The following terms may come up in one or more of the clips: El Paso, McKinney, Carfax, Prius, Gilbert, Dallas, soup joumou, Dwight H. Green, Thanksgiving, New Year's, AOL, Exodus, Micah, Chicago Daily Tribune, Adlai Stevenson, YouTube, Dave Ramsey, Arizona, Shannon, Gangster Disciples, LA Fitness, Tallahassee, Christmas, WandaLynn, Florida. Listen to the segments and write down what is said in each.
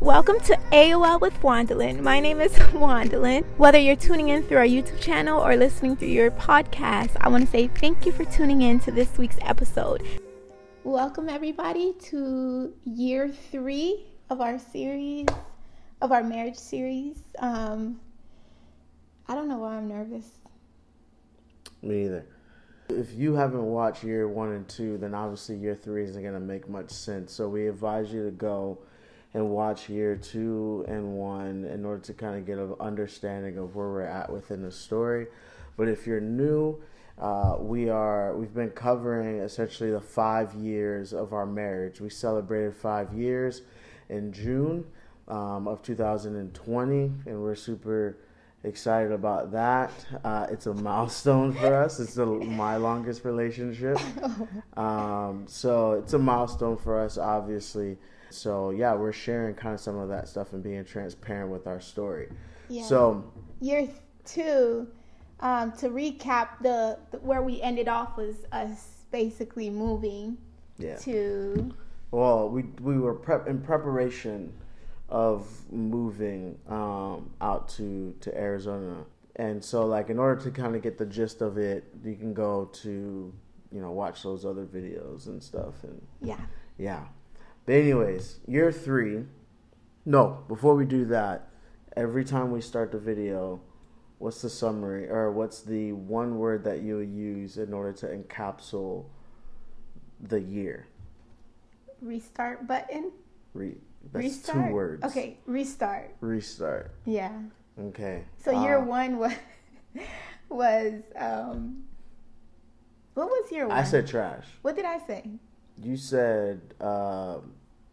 Welcome to AOL with WandaLynn. My name is WandaLynn. Whether you're tuning in through our YouTube channel or listening through your podcast, I want to say thank you for tuning in to this week's episode. Welcome everybody to year 3 of our series, of our marriage series. I don't know why I'm nervous. Me either. If you haven't watched year 1 and 2, then obviously year 3 isn't going to make much sense. So we advise you to go and watch year 2 and 1 in order to kind of get an understanding of where we're at within the story. But if you're new, we've been covering essentially the 5 years of our marriage. We celebrated 5 years in June of 2020, and we're super excited about that. It's a milestone for us. It's my longest relationship. So it's a milestone for us, obviously. So yeah, we're sharing kind of some of that stuff and being transparent with our story. Yeah. So year 2, to recap, the where we ended off was us basically moving to. Well, we were in preparation of moving out to Arizona, and so like in order to kind of get the gist of it, you can go to watch those other videos and stuff and yeah. But anyways, year 3. No, before we do that, every time we start the video, what's the summary, or what's the one word that you would use in order to encapsulate the year? Restart button. That's restart? 2 words. Okay, restart. Restart. Yeah. Okay. So year 1 was what was year 1? I said trash. What did I say? You said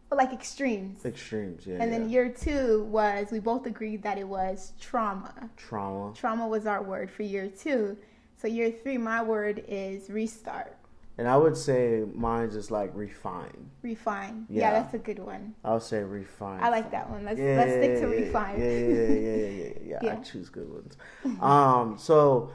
like extremes. Extremes, yeah. And then year 2 was, we both agreed that it was trauma. Trauma was our word for year 2. So year 3, my word is restart. And I would say mine's just like refine. Refine. Yeah, that's a good one. I would say refine. I like that one. Let's stick to refine. Yeah. I choose good ones. So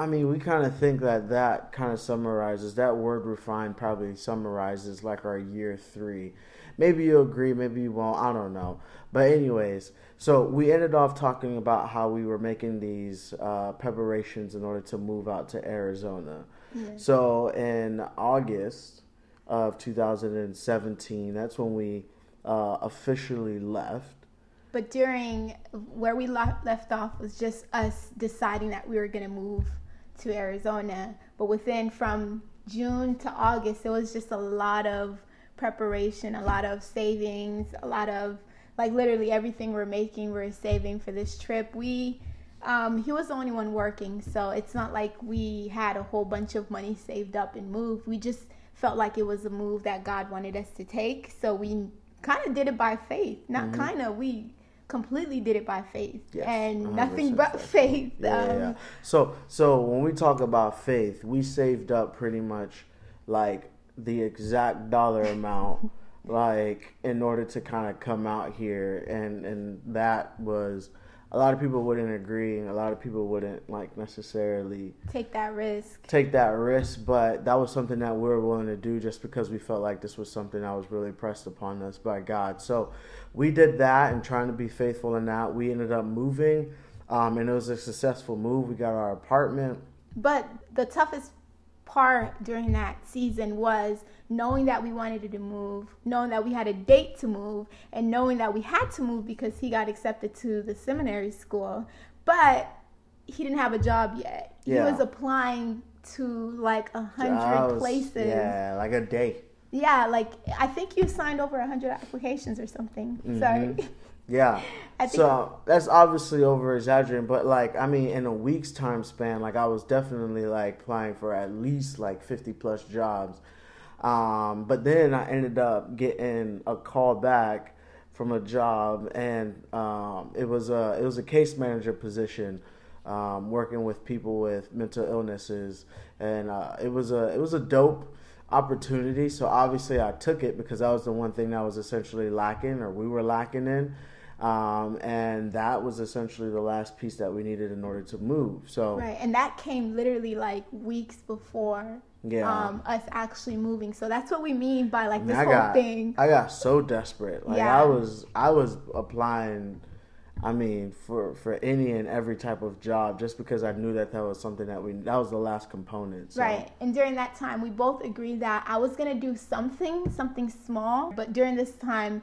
I mean, we kind of think that kind of summarizes, that word refine probably summarizes like our year 3. Maybe you'll agree, maybe you won't, I don't know. But anyways, so we ended off talking about how we were making these preparations in order to move out to Arizona. Yeah. So in August of 2017, that's when we officially left. But during where we left off was just us deciding that we were going to move to Arizona, but from June to August, it was just a lot of preparation, a lot of savings, a lot of like literally everything we're making, we're saving for this trip. He was the only one working, so it's not like we had a whole bunch of money saved up and moved. We just felt like it was a move that God wanted us to take, so we kind of did it by faith. We completely did it by faith, and nothing but faith. So when we talk about faith, we saved up pretty much like the exact dollar amount, like in order to kind of come out here, and that was, a lot of people wouldn't agree, and a lot of people wouldn't like necessarily take that risk, but that was something that we were willing to do just because we felt like this was something that was really pressed upon us by God. So we did that, and trying to be faithful in that, we ended up moving, and it was a successful move. We got our apartment. But the toughest part during that season was knowing that we wanted to move, knowing that we had a date to move, and knowing that we had to move because he got accepted to the seminary school, but he didn't have a job yet. Yeah. He was applying to like 100 places. Yeah, like a day. Yeah, like I think you signed over 100 applications or something. Mm-hmm. Sorry. Yeah. So that's obviously over exaggerating, but like, I mean, in a week's time span, like I was definitely like applying for at least like 50 plus jobs. But then I ended up getting a call back from a job, and it was a case manager position, working with people with mental illnesses, and it was a dope opportunity. So obviously I took it because that was the one thing that was essentially lacking, or we were lacking in, and that was essentially the last piece that we needed in order to move. So right, and that came literally like weeks before Yeah. Us actually moving. So that's what we mean by like this whole thing. I got so desperate. Like yeah. I was applying, I mean, for any and every type of job just because I knew that was something that was the last component. So. Right. And during that time, we both agreed that I was going to do something small. But during this time,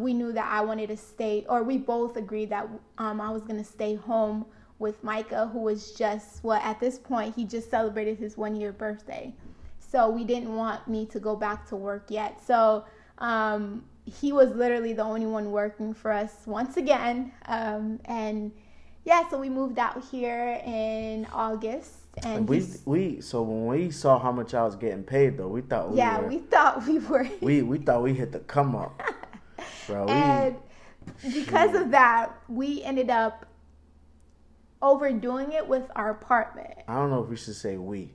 we knew that I wanted to stay, or we both agreed that I was going to stay home with Micah, who was just, well, at this point, he just celebrated his 1-year birthday. So we didn't want me to go back to work yet. So he was literally the only one working for us once again. So we moved out here in August. And so when we saw how much I was getting paid, though, we thought we thought we hit the come up. Bro, and because of that, we ended up overdoing it with our apartment. I don't know if we should say we.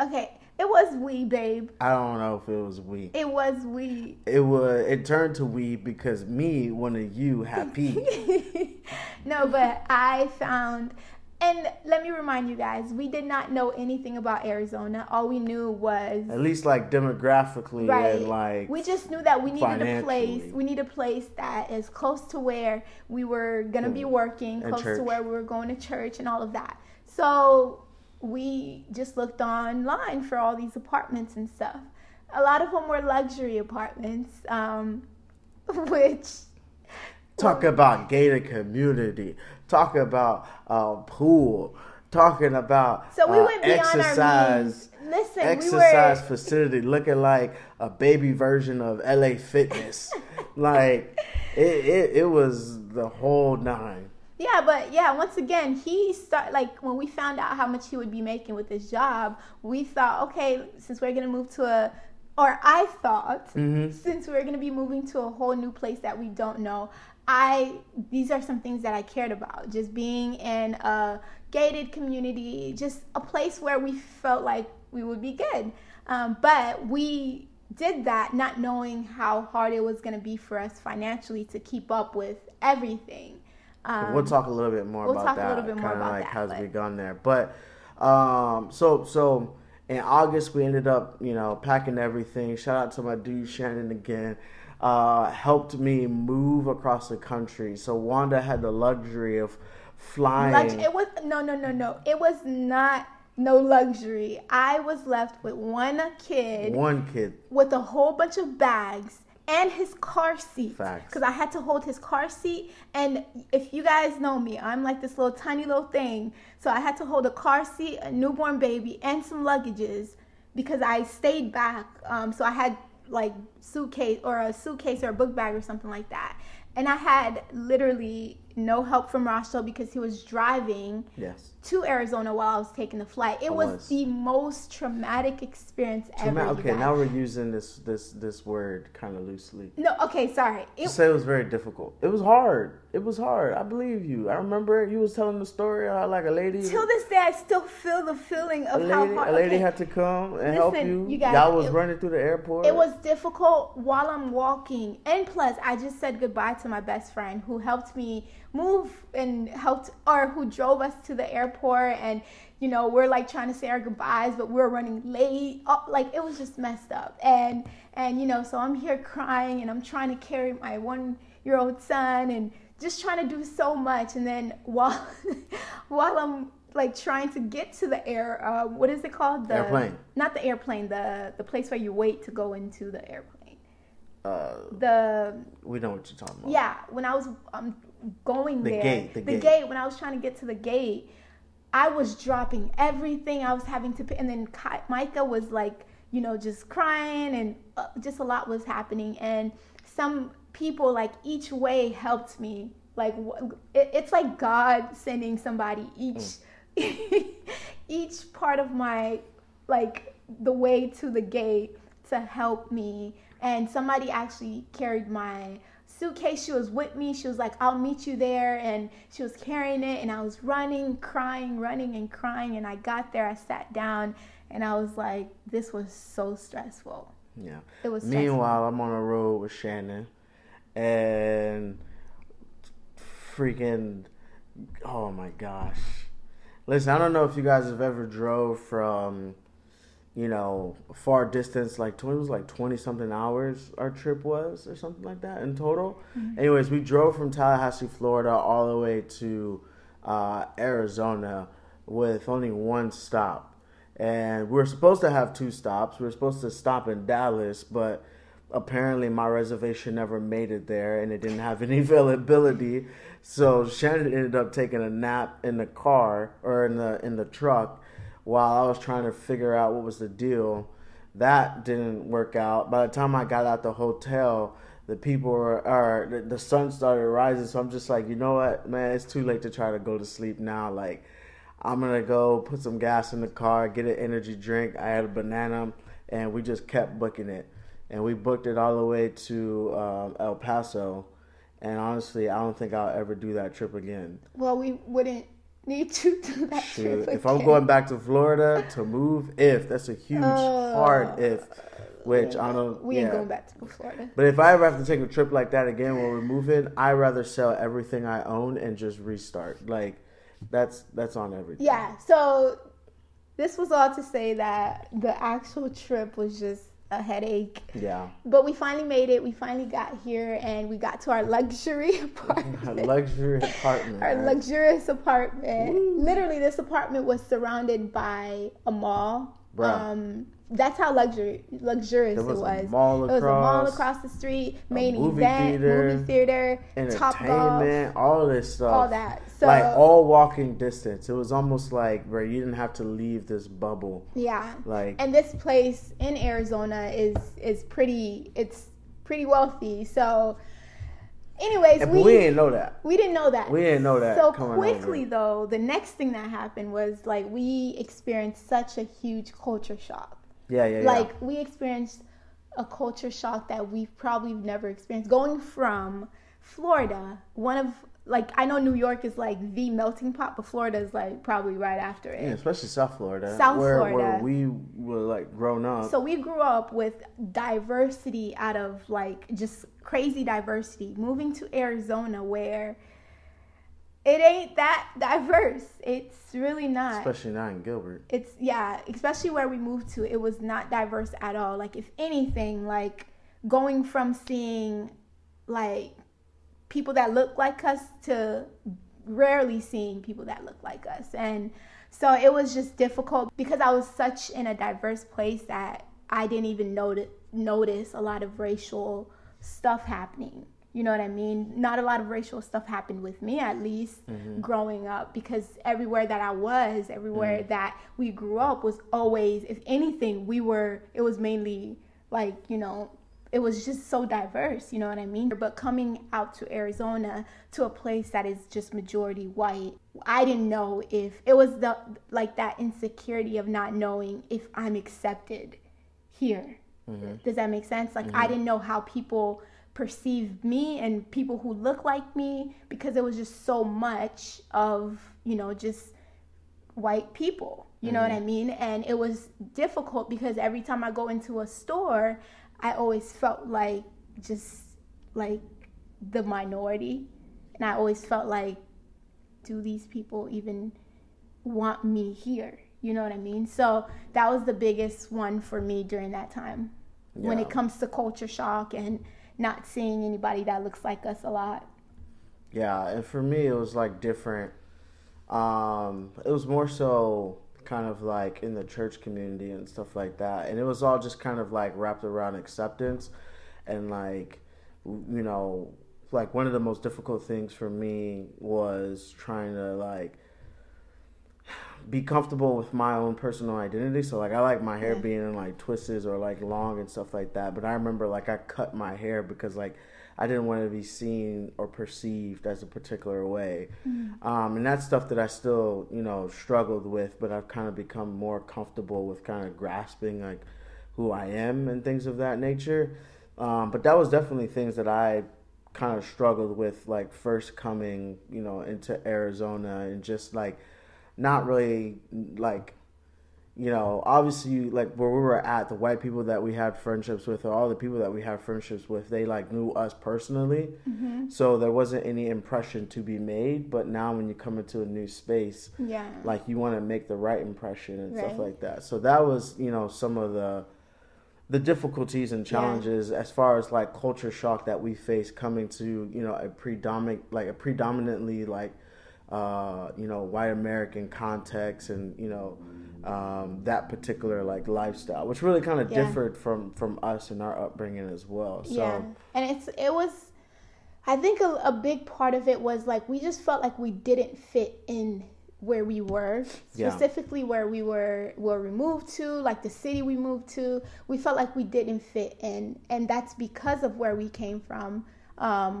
Okay, it was we, babe. I don't know if it was we. It was we. It turned to we because me wanted you happy. No, but I found, and let me remind you guys, we did not know anything about Arizona. All we knew was, at least like demographically, right, and like, we just knew that we needed a place. We need a place that is close to where we were going to be working, close to where we were going to church and all of that. So we just looked online for all these apartments and stuff. A lot of them were luxury apartments, which... Talk about gated community. Talk about pool. Talking about so we went beyond our means. Listen, exercise facility looking like a baby version of LA Fitness. Like it was the whole nine. Yeah, but yeah, once again, when we found out how much he would be making with his job, we thought, okay, since we're gonna move to since we're gonna be moving to a whole new place that we don't know. These are some things that I cared about. Just being in a gated community, just a place where we felt like we would be good. But we did that not knowing how hard it was going to be for us financially to keep up with everything. We'll talk a little bit more about that. How's we gone there. But so in August we ended up, packing everything. Shout out to my dude Shannon again. Helped me move across the country. So Wanda had the luxury of flying. It was no. It was not no luxury. I was left with one kid with a whole bunch of bags and his car seat. Facts. Because I had to hold his car seat. And if you guys know me, I'm like this little tiny little thing. So I had to hold a car seat, a newborn baby, and some luggages because I stayed back. So I had like a suitcase or a book bag or something like that. And I had literally no help from Roscoe because he was driving to Arizona while I was taking the flight. It was the most traumatic experience ever. Okay, now we're using this word kind of loosely. No, okay, sorry. Just say it was very difficult. It was hard. I believe you. I remember you was telling the story how like a lady. Till this day, I still feel the feeling of how hard. A lady had to come and help you. You guys, y'all was running through the airport. It was difficult while I'm walking. And plus, I just said goodbye to my best friend who helped me move and helped, or who drove us to the airport, and we're like trying to say our goodbyes, but we're running late. Like it was just messed up, and so I'm here crying, and I'm trying to carry my 1-year-old son, and just trying to do so much. And then while I'm like trying to get to the what is it called? The airplane. Not the airplane. The place where you wait to go into the airplane. We know what you're talking about. Yeah, when I was going there, the gate. When I was trying to get to the gate, I was dropping everything. I was having to, and then Micah was like, just crying, and just a lot was happening. And some people, like each way, helped me. Like it's like God sending somebody each part of my like the way to the gate to help me. And somebody actually carried my suitcase. She was with me. She was like, I'll meet you there. And she was carrying it. And I was running and crying. And I got there. I sat down. And I was like, this was so stressful. Yeah. It was stressful. Meanwhile, I'm on a road with Shannon. And freaking, oh, my gosh. Listen, I don't know if you guys have ever drove from you know, far distance, like it was like 20 something hours our trip was or something like that in total. Mm-hmm. Anyways, we drove from Tallahassee, Florida all the way to Arizona with only one stop. And we were supposed to have two stops. We were supposed to stop in Dallas, but apparently my reservation never made it there and it didn't have any availability. So Shannon ended up taking a nap in the car or in the truck while I was trying to figure out what was the deal. That didn't work out. By the time I got out the hotel, the people the sun started rising. So I'm just like, you know what, man, it's too late to try to go to sleep now. Like, I'm going to go put some gas in the car, get an energy drink. I had a banana, and we just kept booking it. And we booked it all the way to El Paso. And honestly, I don't think I'll ever do that trip again. Well, we wouldn't need to do that trip again. If I'm going back to Florida to move, that's a huge, hard if. Which I don't. We ain't going back to Florida. But if I ever have to take a trip like that again when we're moving, I'd rather sell everything I own and just restart. Like, that's on everything. Yeah. So this was all to say that the actual trip was just a headache. Yeah. But we finally made it. We finally got here and we got to our luxury apartment. Our luxurious apartment. Woo. Literally, this apartment was surrounded by a mall. Bruh. That's how luxurious it was. There was a mall across the street, main event, movie theater, entertainment, all this stuff. All that. So, like, all walking distance. It was almost like where you didn't have to leave this bubble. Yeah. Like, and this place in Arizona is pretty. It's pretty wealthy. So, anyways, we didn't know that. So quickly, though, the next thing that happened was like we experienced such a huge culture shock. We experienced a culture shock that we've probably never experienced. Going from Florida, I know New York is like the melting pot, but Florida is like probably right after it. Yeah, especially South Florida. Where we were like grown up. So we grew up with diversity out of like just crazy diversity. Moving to Arizona where it ain't that diverse. It's really not. Especially not in Gilbert. Especially where we moved to. It was not diverse at all. Like, if anything, like, going from seeing, like, people that look like us to rarely seeing people that look like us. And so it was just difficult because I was such in a diverse place that I didn't even notice a lot of racial stuff happening. You know what I mean? Not a lot of racial stuff happened with me, at least, growing up. Because everywhere that we grew up was always, if anything, it was mainly like, you know, it was just so diverse, you know what I mean? But coming out to Arizona, to a place that is just majority white, I didn't know if, it was that insecurity of not knowing if I'm accepted here. Mm-hmm. Does that make sense? Like, I didn't know how people perceive me and people who look like me, because it was just so much of, you know, just white people, you know what I mean? And it was difficult because every time I go into a store, I always felt like just like the minority, and I always felt like, do these people even want me here? You know what I mean? So that was the biggest one for me during that time when it comes to culture shock and not seeing anybody that looks like us a lot. Yeah, and for me, it was like different. It was more so kind of like in the church community and stuff like that. And it was all just kind of like wrapped around acceptance. And like, you know, like one of the most difficult things for me was trying to like be comfortable with my own personal identity. So like I like my hair being in like twists or like long and stuff like that, but I remember like I cut my hair because like I didn't want to be seen or perceived as a particular way. And that's stuff that I still, you know, struggled with, but I've kind of become more comfortable with kind of grasping like who I am and things of that nature. But that was definitely things that I kind of struggled with, like first coming, you know, into Arizona, and just like not really like, you know, obviously, like, where we were at, the white people that we had friendships with, or all the people that we had friendships with, they, like, knew us personally. Mm-hmm. So there wasn't any impression to be made. But now when you come into a new space, yeah, like, you want to make the right impression and stuff like that. So that was, you know, some of the difficulties and challenges as far as, like, culture shock that we face coming to, you know, a predominantly, like, you know, white American context and, you know, that particular, like, lifestyle, which really kind of differed from us and our upbringing as well. So. Yeah, and it was, I think a big part of it was, like, we just felt like we didn't fit in where we were, specifically where we were moved to, like, the city we moved to. We felt like we didn't fit in, and that's because of where we came from,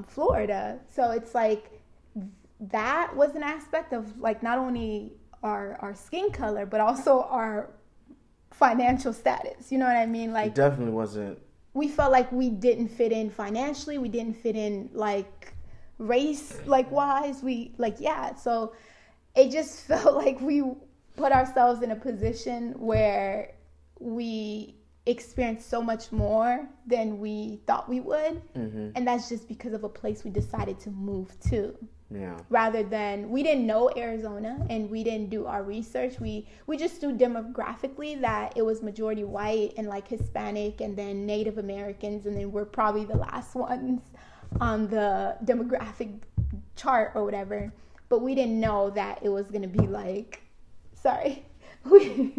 Florida. So it's like, that was an aspect of, like, not only our skin color, but also our financial status. You know what I mean? Like, it definitely wasn't. We felt like we didn't fit in financially. We didn't fit in, like, race, like, wise. We, like, so it just felt like we put ourselves in a position where we experienced so much more than we thought we would. Mm-hmm. And that's just because of a place we decided to move to. Yeah. Rather than, we didn't know Arizona and we didn't do our research. We just knew demographically that it was majority white and, like, Hispanic and then Native Americans, and then we're probably the last ones on the demographic chart or whatever. But we didn't know that it was going to be like, we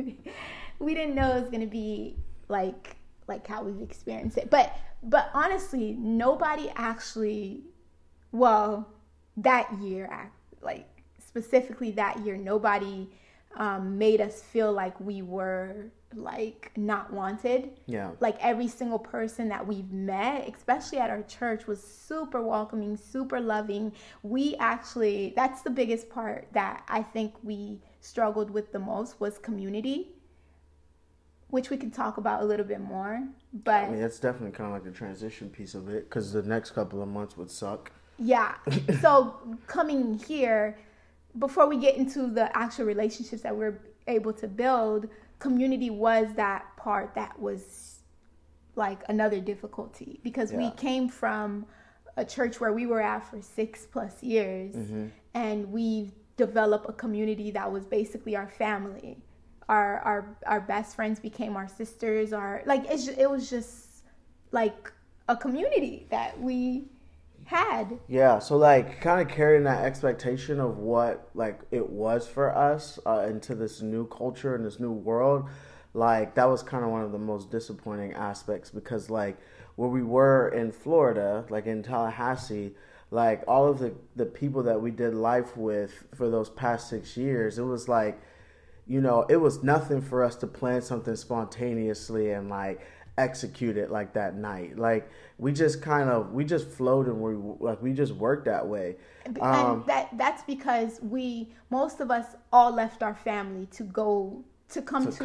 didn't know it was going to be like how we've experienced it. But honestly, nobody actually, that year, like, specifically that year, nobody made us feel like we were, like, not wanted. Yeah. Like, every single person that we've met, especially at our church, was super welcoming, super loving. We actually, that's the biggest part that I think we struggled with the most, was community, which we can talk about a little bit more. But I mean, that's definitely kind of like a transition piece of it, because the next couple of months would suck. Yeah. So coming here, before we get into the actual relationships that we're able to build, community was that part that was, like, another difficulty, because we came from a church where we were at for 6+ years, mm-hmm. and we developed a community that was basically our family. Our best friends became our sisters. It was just like a community that we had. Yeah, so, like, kind of carrying that expectation of what, like, it was for us into this new culture and this new world, like, that was kind of one of the most disappointing aspects, because, like, where we were in Florida, like, in Tallahassee, like, all of the people that we did life with for those past 6 years, it was like, you know, it was nothing for us to plan something spontaneously and, like, execute it like that night. Like, we just flowed, and we just worked that way. And that's because most of us all left our family to come to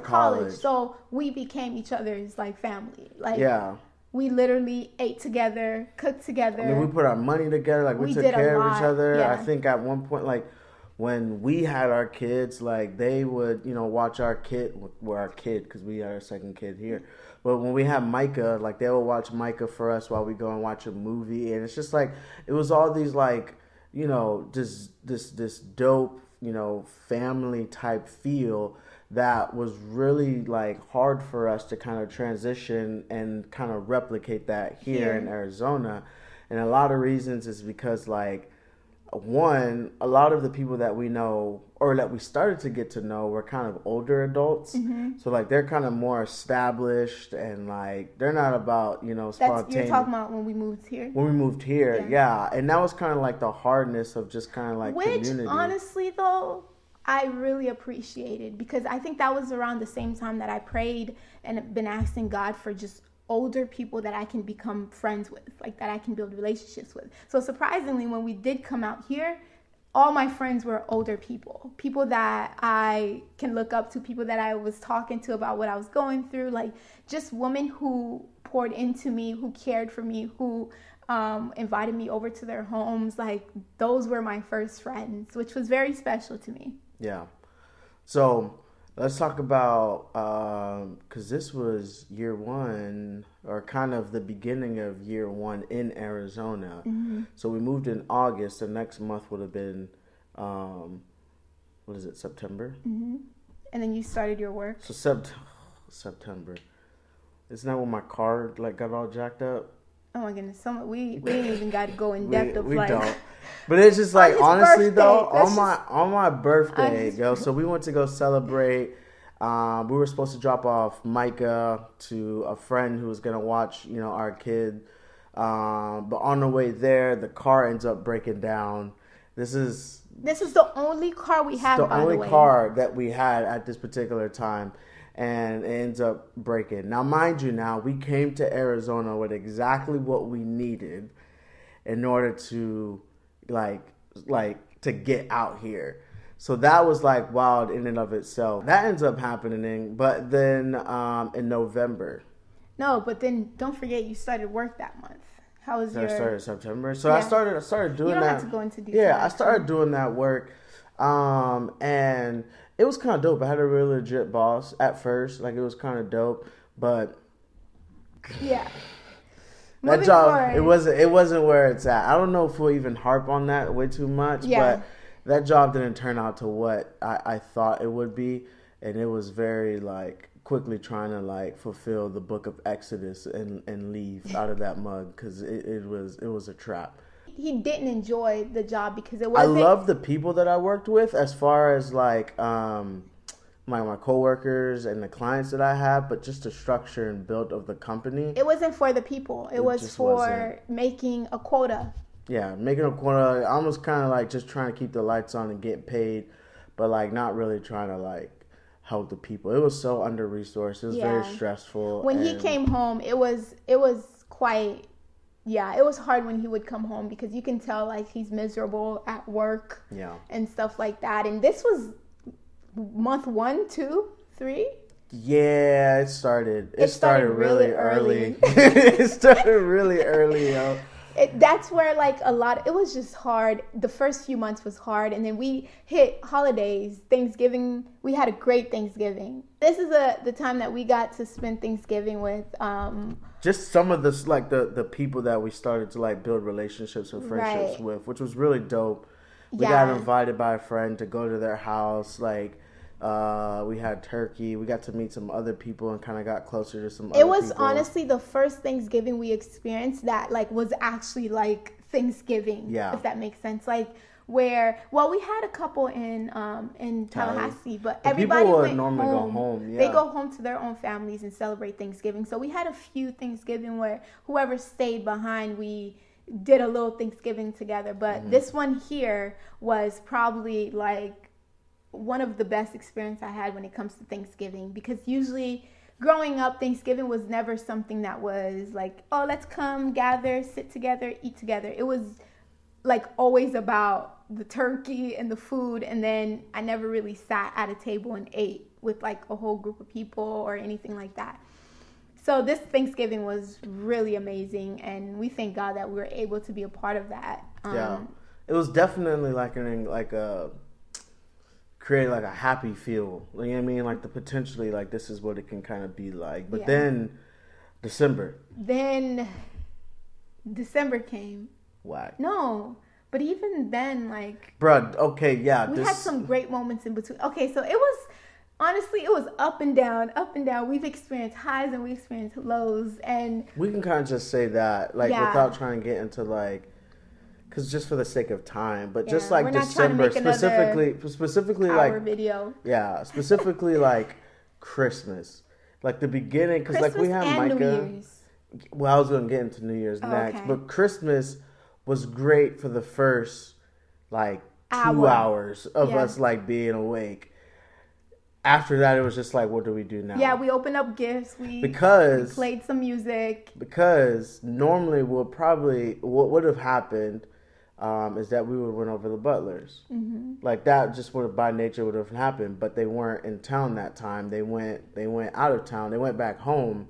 college. So we became each other's, like, family. Like, we literally ate together, cooked together. I mean, we put our money together. Like, we took care of each other. Yeah. I think at one point, like, when we had our kids, like, they would, you know, watch our kid, because we had our second kid here. But when we had Micah, like, they would watch Micah for us while we go and watch a movie. And it's just, like, it was all these, like, you know, this dope, you know, family-type feel that was really, like, hard for us to kind of transition and kind of replicate that here in Arizona. And a lot of reasons is because, like, one, a lot of the people that we know, or that we started to get to know, were kind of older adults. Mm-hmm. So, like, they're kind of more established, and, like, they're not about, you know, spontaneous. You're talking about when we moved here? When we moved here, yeah. And that was kind of, like, the hardness of just kind of, like, community. Which, honestly, though, I really appreciated, because I think that was around the same time that I prayed and been asking God for just older people that I can become friends with, like, that I can build relationships with. So surprisingly, when we did come out here, all my friends were older people that I can look up to, people that I was talking to about what I was going through, like, just women who poured into me, who cared for me, who invited me over to their homes. Like, those were my first friends, which was very special to me. Yeah. So Let's talk about, because this was year one, or kind of the beginning of year one in Arizona. Mm-hmm. So we moved in August. The next month would have been, September? Mm-hmm. And then you started your work? So September. Isn't that when my car got all jacked up? Oh my goodness! We didn't even got to go in depth of like. We don't. But it's just like honestly though, on my birthday, yo. So we went to go celebrate. We were supposed to drop off Micah to a friend who was gonna watch, our kid. But on the way there, the car ends up breaking down. This is the only car we had. The only car that we had at this particular time. And it ends up breaking. Now, mind you, we came to Arizona with exactly what we needed in order to, to get out here. So that was, wild in and of itself. That ends up happening, but then in November. No, but then don't forget you started work that month. How was I started September. So yeah. I started doing that. You don't have to go into detail. Yeah, I started doing that work. And it was kind of dope. I had a really legit boss at first. It was kind of dope, but yeah, that job, it wasn't where it's at. I don't know if we'll even harp on that way too much, yeah. But that job didn't turn out to what I thought it would be. And it was very quickly trying to fulfill the book of Exodus and leave out of that mug. 'Cause it was a trap. He didn't enjoy the job because it wasn't... I love the people that I worked with as far as, my coworkers and the clients that I have, but just the structure and build of the company. It wasn't for the people. It was for making a quota. Yeah, making a quota. I was kind of, just trying to keep the lights on and get paid, but, not really trying to, help the people. It was so under-resourced. It was very stressful. When he came home, it was quite... Yeah, it was hard when he would come home because you can tell, he's miserable at work and stuff like that. And this was month 1, 2, 3? Yeah, it started. It started really early. It started really early, yo. That's where, it was just hard. The first few months was hard. And then we hit holidays, Thanksgiving. We had a great Thanksgiving. This is the time that we got to spend Thanksgiving with. Just some of this, the people that we started to, build relationships and friendships with, which was really dope. We got invited by a friend to go to their house, we had turkey. We got to meet some other people and kind of got closer to some other people. It was honestly the first Thanksgiving we experienced that was actually Thanksgiving, if that makes sense. We had a couple in Tallahassee, but everybody would normally go home. Yeah. They go home to their own families and celebrate Thanksgiving. So we had a few Thanksgiving where whoever stayed behind, we did a little Thanksgiving together. But this one here was probably one of the best experience I had when it comes to Thanksgiving, because usually growing up, Thanksgiving was never something that was let's come gather, sit together, eat together. It was always about the turkey and the food. And then I never really sat at a table and ate with a whole group of people or anything like that. So this Thanksgiving was really amazing. And we thank God that we were able to be a part of that. It was definitely create a happy feel, you know what I mean? The potentially this is what it can kind of be like. But then December. Then December came. Whack. No, but even then Bruh, okay, yeah. We had some great moments in between. Okay, so it was, honestly, it was up and down, up and down. We've experienced highs and we experienced lows. And we can kind of just say that, without trying to get into because just for the sake of time, but just December, specifically video. Yeah, specifically Christmas, the beginning, because we have Micah. New Year's. Well, I was gonna get into New Year's next, okay. But Christmas was great for the first 2 hours of us being awake. After that, it was just what do we do now? Yeah, we opened up gifts. We played some music. Because normally what would have happened. Is that we would have went over the Butlers. Mm-hmm. That just would have by nature would have happened, but they weren't in town that time. They went out of town. They went back home,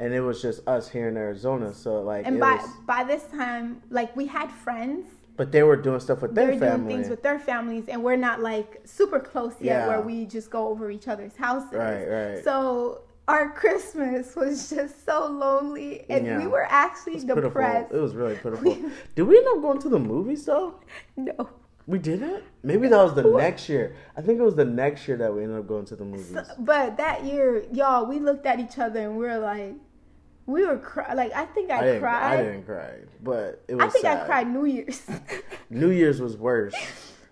and it was just us here in Arizona. So and by this time, we had friends. But they were doing stuff with their family. They were doing things with their families, and we're not like super close yet, where we just go over each other's houses. Right, right. So our Christmas was just so lonely, and we were actually depressed. Pitiful. It was really pitiful. Did we end up going to the movies though? No. We didn't? Maybe that was the next year. I think it was the next year that we ended up going to the movies. So, but that year, y'all, we looked at each other and we were like, we were crying. Like, I think I cried. I didn't cry, but it was sad. I cried New Year's. New Year's was worse.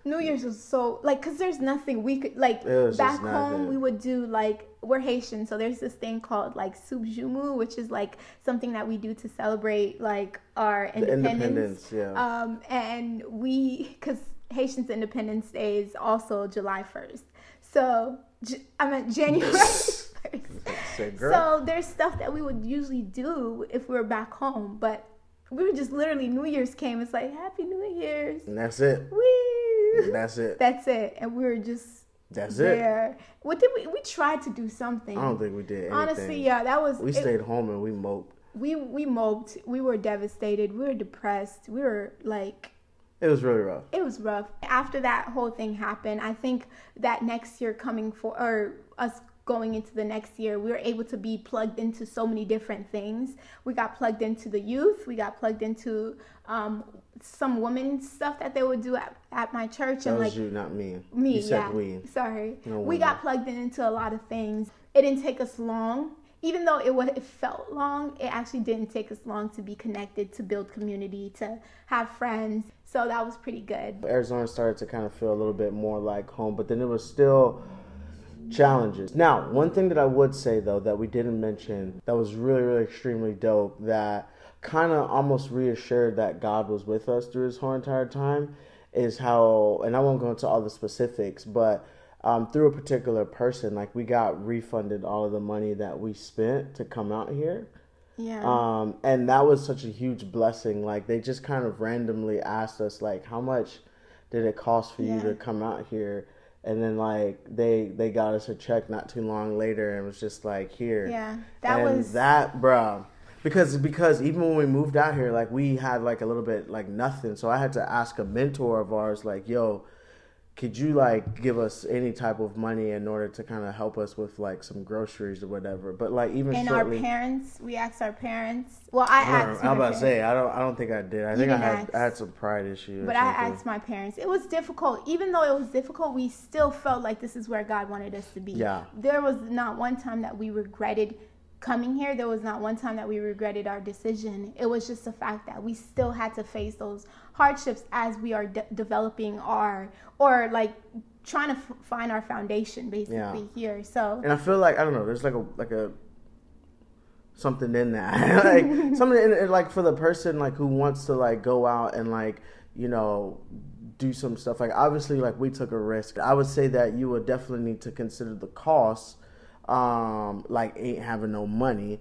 New Year's was so, like, because there's nothing we could, like, back home we would do, like, we're Haitian, so there's this thing called, like, soup joumou, which is, like, something that we do to celebrate, like, our independence. And we, because Haitians' Independence Day is also July 1st. So, I meant January 1st. So, there's stuff that we would usually do if we were back home, but we were just literally, New Year's came, it's like, Happy New Year's. And that's it. Whee! That's it. That's it. And we were just there. What did we tried to do something. I don't think we did anything. Honestly, yeah, that was... We stayed home and we moped. We moped. We were devastated. We were depressed. We were like... It was really rough. It was rough. After that whole thing happened, I think that next year coming for, or us going into the next year, we were able to be plugged into so many different things. We got plugged into the youth. We got plugged into some women's stuff that they would do at my church. That was like, you, not me. Me, you said we. Sorry. No, we got plugged into a lot of things. It didn't take us long. Even though it felt long, it actually didn't take us long to be connected, to build community, to have friends. So that was pretty good. Arizona started to kind of feel a little bit more like home, but then it was still... challenges. Now, one thing that I would say though that we didn't mention that was really, really extremely dope, that kind of almost reassured that God was with us through this whole entire time, is how, and I won't go into all the specifics, but through a particular person, like we got refunded all of the money that we spent to come out here. Yeah. And that was such a huge blessing. Like they just kind of randomly asked us, like, how much did it cost for you to come out here? And then, like, they got us a check not too long later and was just, like, here. Yeah, that, bro. Because even when we moved out here, like, we had, like, a little bit, like, nothing. So I had to ask a mentor of ours, like, yo, could you, like, give us any type of money in order to kind of help us with, like, some groceries or whatever. But, like, even and shortly... And our parents. We asked our parents. Well, I asked I'm about to say, I don't think I did. I think I had some pride issues. But I asked my parents. It was difficult. Even though it was difficult, we still felt like this is where God wanted us to be. Yeah. There was not one time that we regretted coming here. There was not one time that we regretted our decision. It was just the fact that we still had to face those hardships as we are developing our, or like trying to find our foundation basically here. So, and I feel like, I don't know, there's like a something in that, like something in it, like for the person like who wants to like go out and like, you know, do some stuff. Like obviously like we took a risk. I would say that you would definitely need to consider the cost, like ain't having no money,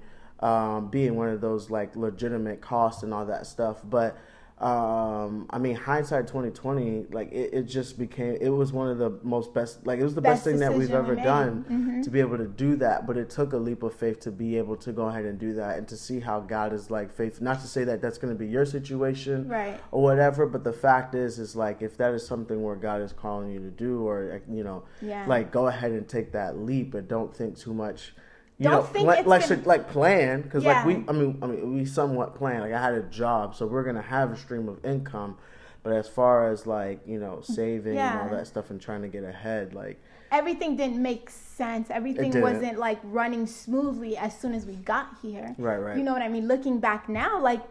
being one of those like legitimate costs and all that stuff. But I mean, hindsight 2020, like it just became, it was one of the most best, like it was the best thing that we've ever done to be able to do that. But it took a leap of faith to be able to go ahead and do that and to see how God is like faithful. Not to say that that's going to be your situation or whatever, but the fact is like, if that is something where God is calling you to do, or, you know, like go ahead and take that leap and don't think too much. Plan, because we somewhat plan. Like I had a job, so we're gonna have a stream of income, but as far as like, you know, saving and all that stuff and trying to get ahead, like everything didn't make sense. Everything wasn't like running smoothly as soon as we got here. Right. You know what I mean? Looking back now, like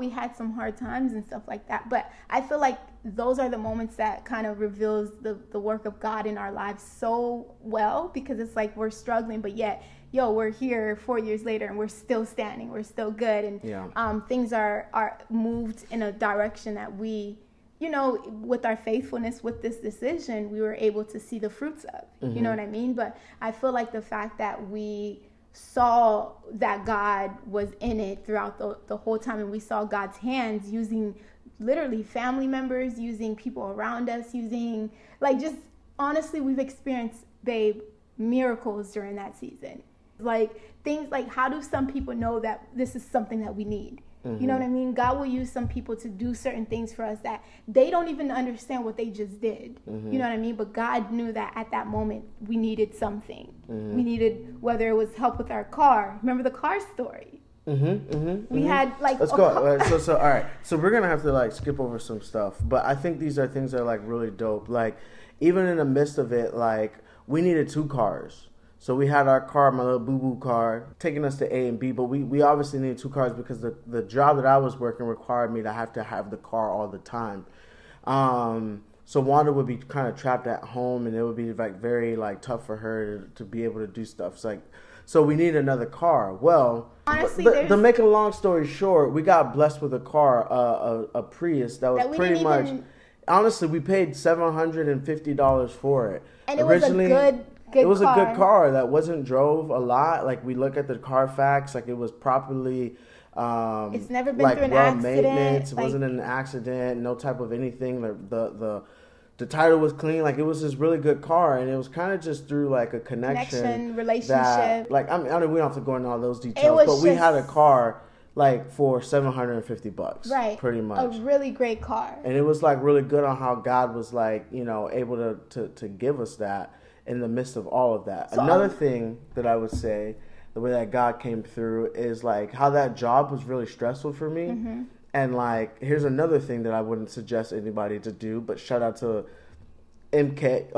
we had some hard times and stuff like that, but I feel like those are the moments that kind of reveals the work of God in our lives so well, because it's like we're struggling, but yet. Yo, we're here 4 years later and we're still standing. We're still good. And things are moved in a direction that we, you know, with our faithfulness with this decision, we were able to see the fruits of. You know what I mean? But I feel like the fact that we saw that God was in it throughout the whole time, and we saw God's hands using literally family members, using people around us, using, like, just honestly, we've experienced, babe, miracles during that season. Like things like, how do some people know that this is something that we need? Mm-hmm. You know what I mean? God will use some people to do certain things for us that they don't even understand what they just did. Mm-hmm. You know what I mean? But God knew that at that moment we needed something. Mm-hmm. We needed, whether it was help with our car. Remember the car story? Mm-hmm. Mm-hmm. We had like... Let's go. All right, so, all right. So we're going to have to like skip over some stuff. But I think these are things that are like really dope. Like even in the midst of it, like we needed two cars. So we had our car, my little boo-boo car, taking us to A and B. But we obviously needed two cars because the job that I was working required me to have the car all the time. So Wanda would be kind of trapped at home, and it would be like very like tough for her to be able to do stuff. It's like, so we need another car. Well, honestly, to make a long story short, we got blessed with a car, a Prius that was pretty much... Honestly, we paid $750 for it. And it originally, was a good it was car. A good car that wasn't drove a lot. Like, we look at the Carfax, like, it was properly... it's never been like through an accident. Maintenance. Like, it wasn't an accident, no type of anything. The title was clean. Like, it was this really good car, and it was kind of just through, like, a connection relationship. That, like, I mean, we don't have to go into all those details, but we had a car... Like for $750, right? Pretty much a really great car, and it was like really good on how God was like, you know, able to give us that in the midst of all of that. So, another thing that I would say, the way that God came through is like how that job was really stressful for me, mm-hmm. and like here's another thing that I wouldn't suggest anybody to do, but shout out to MJ,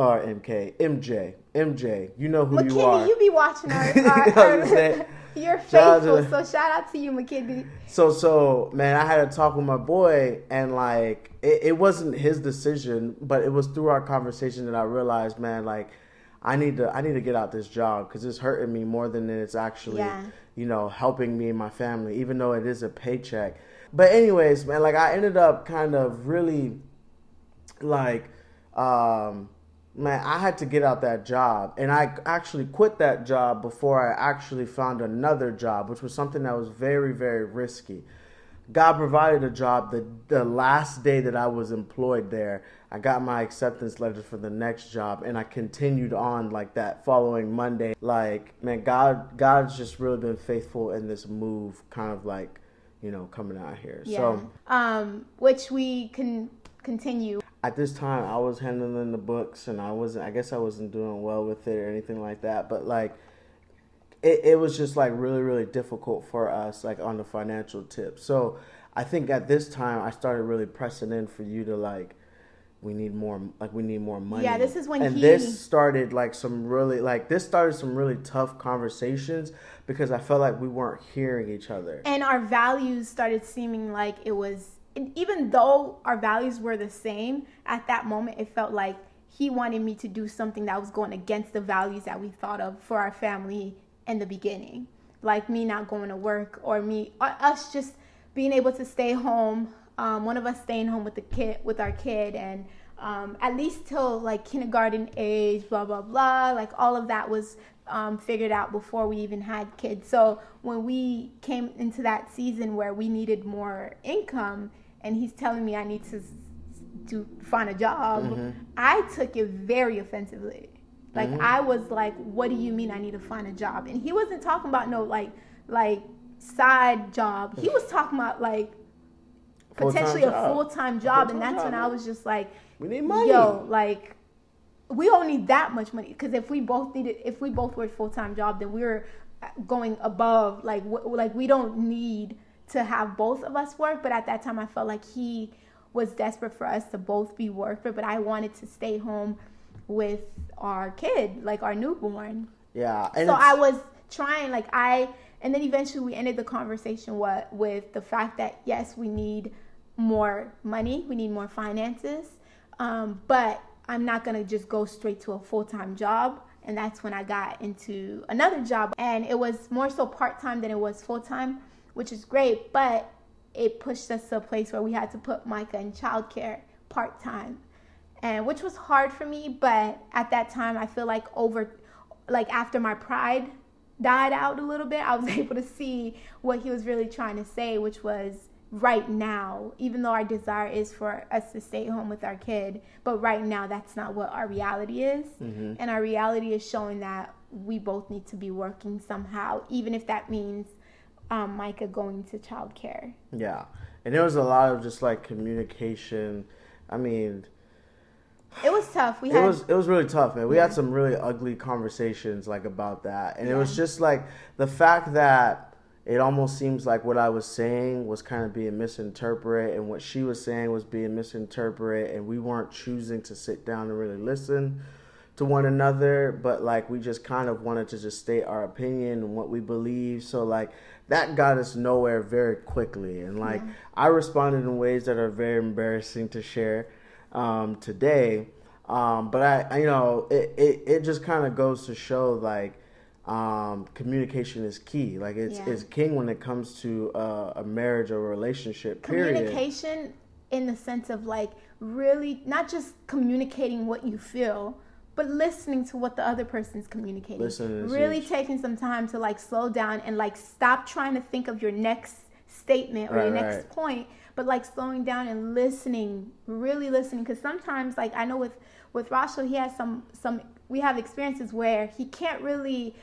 you know who McKinney, you are. You be watching our You're faithful, so shout out to you, McKinney. So, man, I had a talk with my boy, and, like, it wasn't his decision, but it was through our conversation that I realized, man, like, I need to get out this job because it's hurting me more than it's actually, you know, helping me and my family, even though it is a paycheck. But anyways, man, like, I ended up kind of really, like, man, I had to get out that job, and I actually quit that job before I actually found another job, which was something that was very, very risky. God provided a job the last day that I was employed there. I got my acceptance letter for the next job, and I continued on like that following Monday. Like, man, God's just really been faithful in this move, kind of like, you know, coming out here. Yeah. So, which we can continue. At this time, I was handling the books, and I guess I wasn't doing well with it or anything like that. But, like, it was just, like, really, really difficult for us, like, on the financial tip. So, I think at this time, I started really pressing in for you to, like, we need more money. Yeah, this is when this started some really tough conversations because I felt like we weren't hearing each other. And our values started seeming like it was... And even though our values were the same, at that moment, it felt like he wanted me to do something that was going against the values that we thought of for our family in the beginning. Like me not going to work or us just being able to stay home. One of us staying home with our kid and at least till like kindergarten age, blah, blah, blah. Like all of that was figured out before we even had kids. So when we came into that season where we needed more income and he's telling me I need to find a job, mm-hmm. I took it very offensively. Like mm-hmm. I was like, what do you mean I need to find a job? And he wasn't talking about no like side job. He was talking about like potentially a full-time job. And that's when I was just like, we need money. Yo, like, we don't need that much money because if we both worked full-time job, then we were going above. Like, we don't need to have both of us work. But at that time, I felt like he was desperate for us to both be worker. But I wanted to stay home with our kid, like our newborn. Yeah. So I was trying. And then eventually we ended the conversation with the fact that yes, we need more money, we need more finances, but I'm not going to just go straight to a full-time job. And that's when I got into another job. And it was more so part-time than it was full-time, which is great. But it pushed us to a place where we had to put Micah in childcare part-time, and which was hard for me. But at that time, I feel like after my pride died out a little bit, I was able to see what he was really trying to say, which was, right now, even though our desire is for us to stay home with our kid, but right now that's not what our reality is. Mm-hmm. And our reality is showing that we both need to be working somehow, even if that means Micah going to childcare. Yeah. And there was a lot of just like communication. I mean, it was tough. It was really tough, man. We had some really ugly conversations like about that. And it was just like the fact that it almost seems like what I was saying was kind of being misinterpreted, and what she was saying was being misinterpreted, and we weren't choosing to sit down and really listen to one another, but like we just kind of wanted to just state our opinion and what we believe. So like that got us nowhere very quickly. And like I responded in ways that are very embarrassing to share today. But I you know, it just kind of goes to show like communication is key. Like it's king when it comes to a marriage or a relationship. Communication in the sense of like really not just communicating what you feel, but listening to what the other person's communicating. Really taking some time to like slow down and like stop trying to think of your next statement or your next point, but like slowing down and listening, really listening. Because sometimes, like I know with Rachel, he has we have experiences where he can't really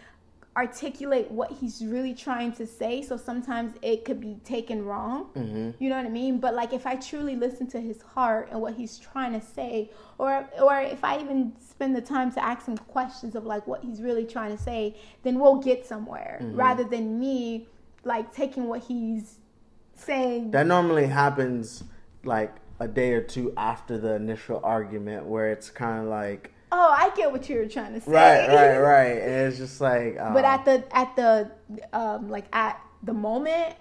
articulate what he's really trying to say, so sometimes it could be taken wrong. You know what I mean? But like if I truly listen to his heart and what he's trying to say, or if I even spend the time to ask him questions of like what he's really trying to say, then we'll get somewhere rather than me like taking what he's saying. That normally happens like a day or two after the initial argument, where it's kind of like, oh, I get what you were trying to say. Right. And it's just like, but at the moment,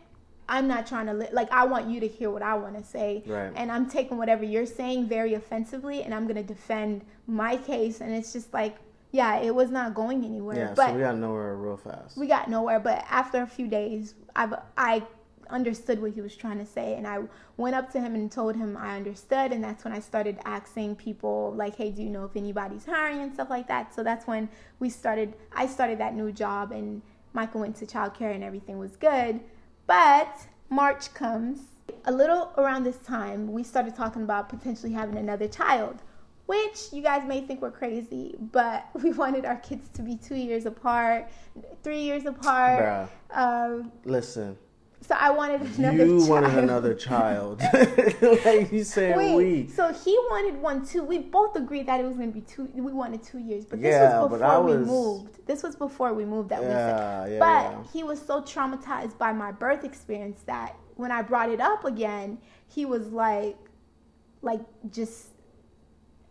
I'm not trying to like I want you to hear what I want to say, right? And I'm taking whatever you're saying very offensively, and I'm gonna defend my case. And it's just like, yeah, it was not going anywhere. Yeah, but so we got nowhere real fast. But after a few days, I understood what he was trying to say, and I went up to him and told him I understood. And that's when I started asking people like, hey, do you know if anybody's hiring and stuff like that? So that's when I started that new job, and Michael went to childcare and everything was good. But March comes, a little around this time we started talking about potentially having another child, which you guys may think we're crazy, but we wanted our kids to be 2 years apart, 3 years apart. Bruh, listen. So I wanted another child. You wanted another child. Like you said, we. So he wanted one too. We both agreed that it was going to be two. We wanted 2 years. But this was before we moved. This was before we moved that we said. Yeah, but he was so traumatized by my birth experience that when I brought it up again, he was like just,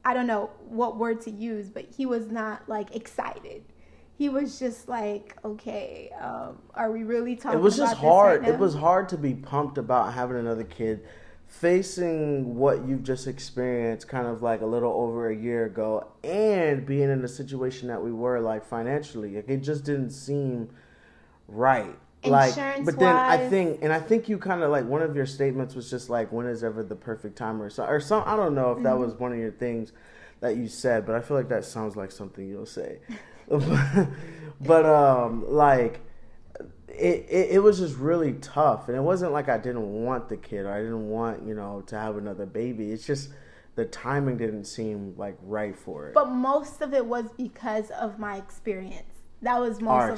I don't know what word to use, but he was not like excited. He was just like, okay, are we really talking about this? It was just hard. Right, it was hard to be pumped about having another kid, facing what you've just experienced kind of like a little over a year ago, and being in the situation that we were like financially. Like, it just didn't seem right. Like, but then I think you kind of like, one of your statements was just like, when is ever the perfect time or some. I don't know if that was one of your things that you said, but I feel like that sounds like something you'll say. But like it was just really tough, and it wasn't like I didn't want the kid or I didn't want, you know, to have another baby. It's just the timing didn't seem like right for it. But most of it was because of my experience. That was our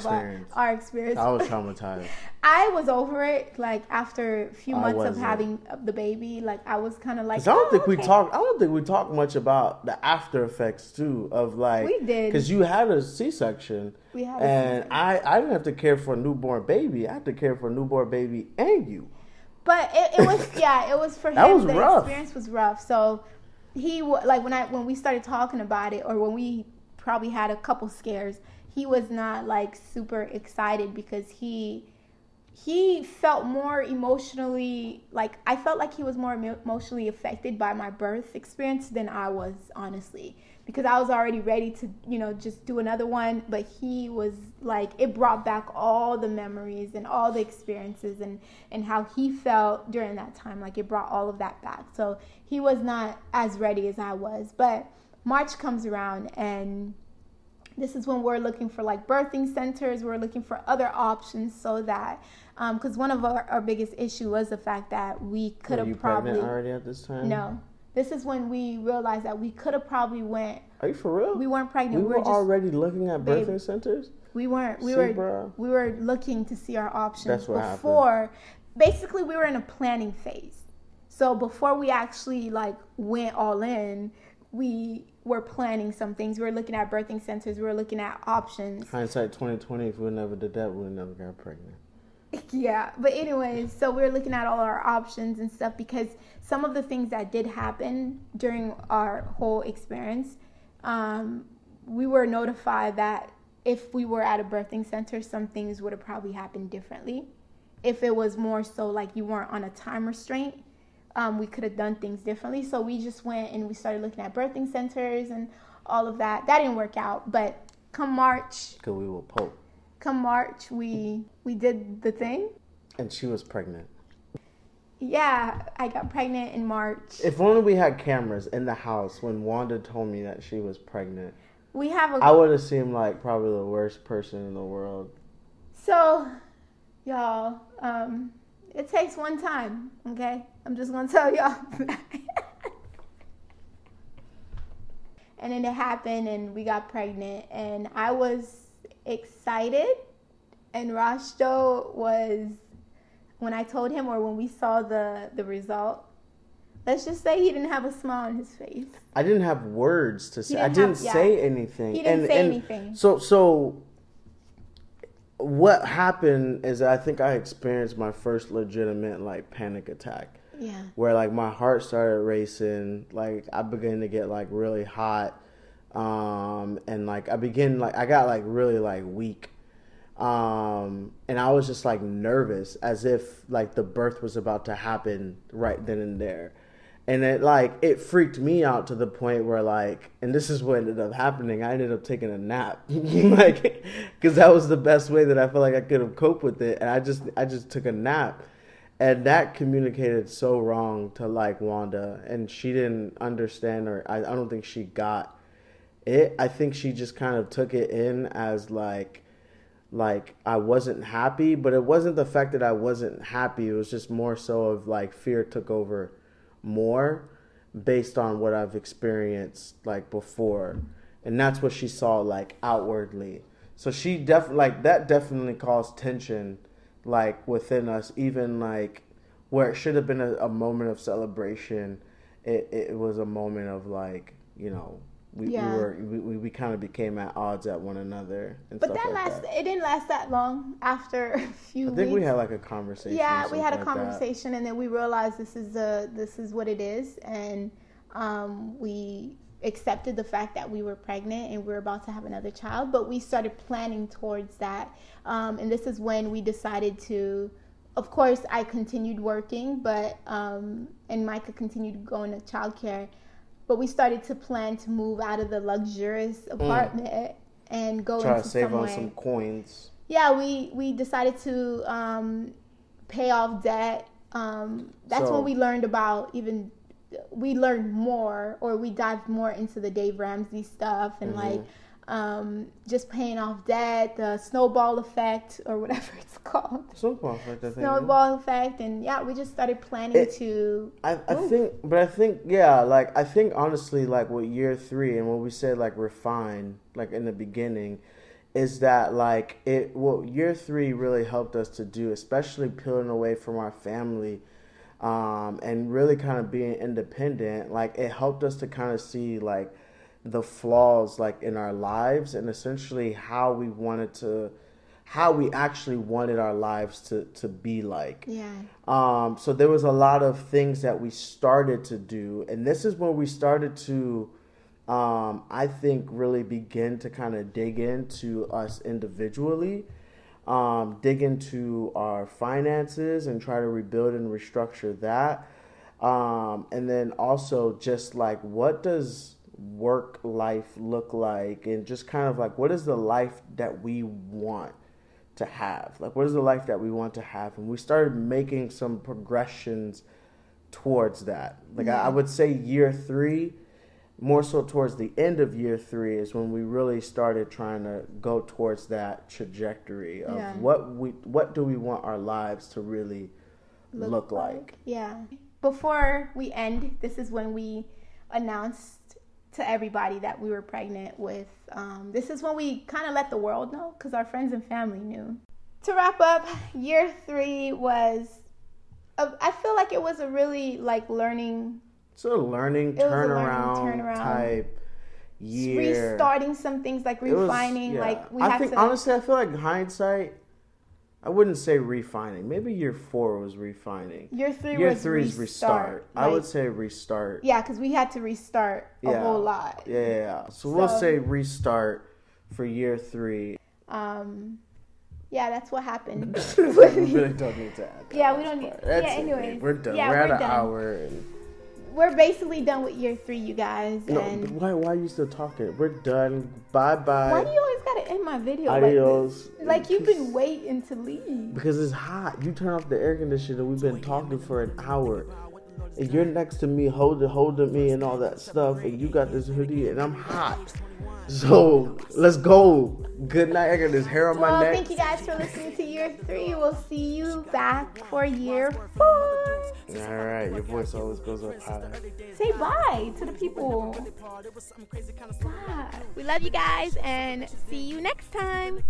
experience. I was traumatized. I was over it. Like after a few months of having the baby, like I was kind of like. I don't think we talked much about the after effects too. Of like, we did, because you had a C-section. We had, and I didn't have to care for a newborn baby. I had to care for a newborn baby and you. But it was it was for him. That was rough. The experience was rough. So he like when we started talking about it, or when we probably had a couple scares. He was not like super excited because he felt more emotionally, like I felt like he was more emotionally affected by my birth experience than I was, honestly, because I was already ready to, you know, just do another one. But he was like, it brought back all the memories and all the experiences and how he felt during that time. Like it brought all of that back. So he was not as ready as I was. But March comes around, and this is when we're looking for like birthing centers. We're looking for other options so that, because one of our biggest issue was the fact that we could have probably. Were you pregnant already at this time? No, This is when we realized that we could have probably went. Are you for real? We weren't pregnant. We were just, already looking at birthing centers? We weren't. We were looking to see our options. That's what before. Happened. Basically, we were in a planning phase. So before we actually like went all in, we were planning some things. We were looking at birthing centers. We were looking at options. Hindsight 2020, if we never did that, we would never got pregnant. Yeah, but anyways, so we were looking at all our options and stuff because some of the things that did happen during our whole experience, we were notified that if we were at a birthing center, some things would have probably happened differently. If it was more so like you weren't on a time restraint, we could have done things differently. So we just went and we started looking at birthing centers and all of that. That didn't work out, but come March... Because we were poor. Come March, we did the thing. And she was pregnant. Yeah, I got pregnant in March. If only we had cameras in the house when Wanda told me that she was pregnant. We have I would have seemed like probably the worst person in the world. So, y'all, it takes one time, okay? I'm just going to tell y'all. And then it happened and we got pregnant and I was... excited, and Rashto was, when I told him or when we saw the result, let's just say he didn't have a smile on his face. I didn't have words to say. I didn't say anything. He didn't say anything. So what happened is I think I experienced my first legitimate like panic attack. Yeah. Where like my heart started racing, like I began to get like really hot. And like I began like I got like really like weak, and I was just like nervous as if like the birth was about to happen right then and there, and it freaked me out to the point where like, and this is what ended up happening, I ended up taking a nap like because that was the best way that I felt like I could have coped with it, and I just took a nap. And that communicated so wrong to like Wanda, and she didn't understand, or I don't think she got it. I think she just kind of took it in as like I wasn't happy, but it wasn't the fact that I wasn't happy. It was just more so of like fear took over more based on what I've experienced like before. And that's what she saw like outwardly. So she definitely caused tension like within us, even like where it should have been a moment of celebration. It was a moment of like, you know, we kind of became at odds at one another. And but stuff that like lasted. It didn't last that long. After a few weeks, I think we had like a conversation. Yeah, we had a conversation, and then we realized this is what it is, and we accepted the fact that we were pregnant and we were about to have another child. But we started planning towards that, and this is when we decided to. Of course, I continued working, but and Micah continued going to childcare. But we started to plan to move out of the luxurious apartment and go try to save on some coins. Yeah, we decided to pay off debt. That's when we learned about we dived more into the Dave Ramsey stuff and just paying off debt, the snowball effect or whatever it's called. Snowball effect, I think. Snowball effect, and yeah, we just started planning I think honestly, like with year three and what we said, like refine, like in the beginning, is that like what year three really helped us to do, especially peeling away from our family, and really kind of being independent. Like it helped us to kind of see like the flaws like in our lives and essentially how we actually wanted our lives to be like. Yeah. So there was a lot of things that we started to do. And this is when we started to, I think really begin to kind of dig into us individually, dig into our finances and try to rebuild and restructure that. And then also just like, what does work life look like, and just kind of like what is the life that we want to have, like what is the life that we want to have. And we started making some progressions towards that, like I would say year three, more so towards the end of year three is when we really started trying to go towards that trajectory of what do we want our lives to really look like. before we end, this is when we announced to everybody that we were pregnant with. This is when we kind of let the world know, because our friends and family knew. To wrap up, year 3 was, I feel like it was a really like learning. It's a learning turnaround type year. Restarting some things, like refining. Honestly, I feel like hindsight, I wouldn't say refining. Maybe year 4 was refining. Year three is restart. Like, I would say restart. Yeah, because we had to restart a whole lot. Yeah. So we'll say restart for year 3. Yeah, that's what happened. We really don't need to add. Yeah, we don't need. Anyway, we're done. Yeah, we're at an hour. We're basically done with year 3, you guys. No, and why are you still talking? We're done. Bye-bye. Why do you always gotta end my video? Adios. Like you've been waiting to leave. Because it's hot. You turn off the air conditioner. We've been talking for an hour. And you're next to me holding me and all that stuff. And you got this hoodie and I'm hot. So let's go. Good night. I got this hair on my neck. Thank you guys for listening to year 3. We'll see you back for year 4. Alright, your voice always goes up high. Say bye to the people. Bye. We love you guys and see you next time.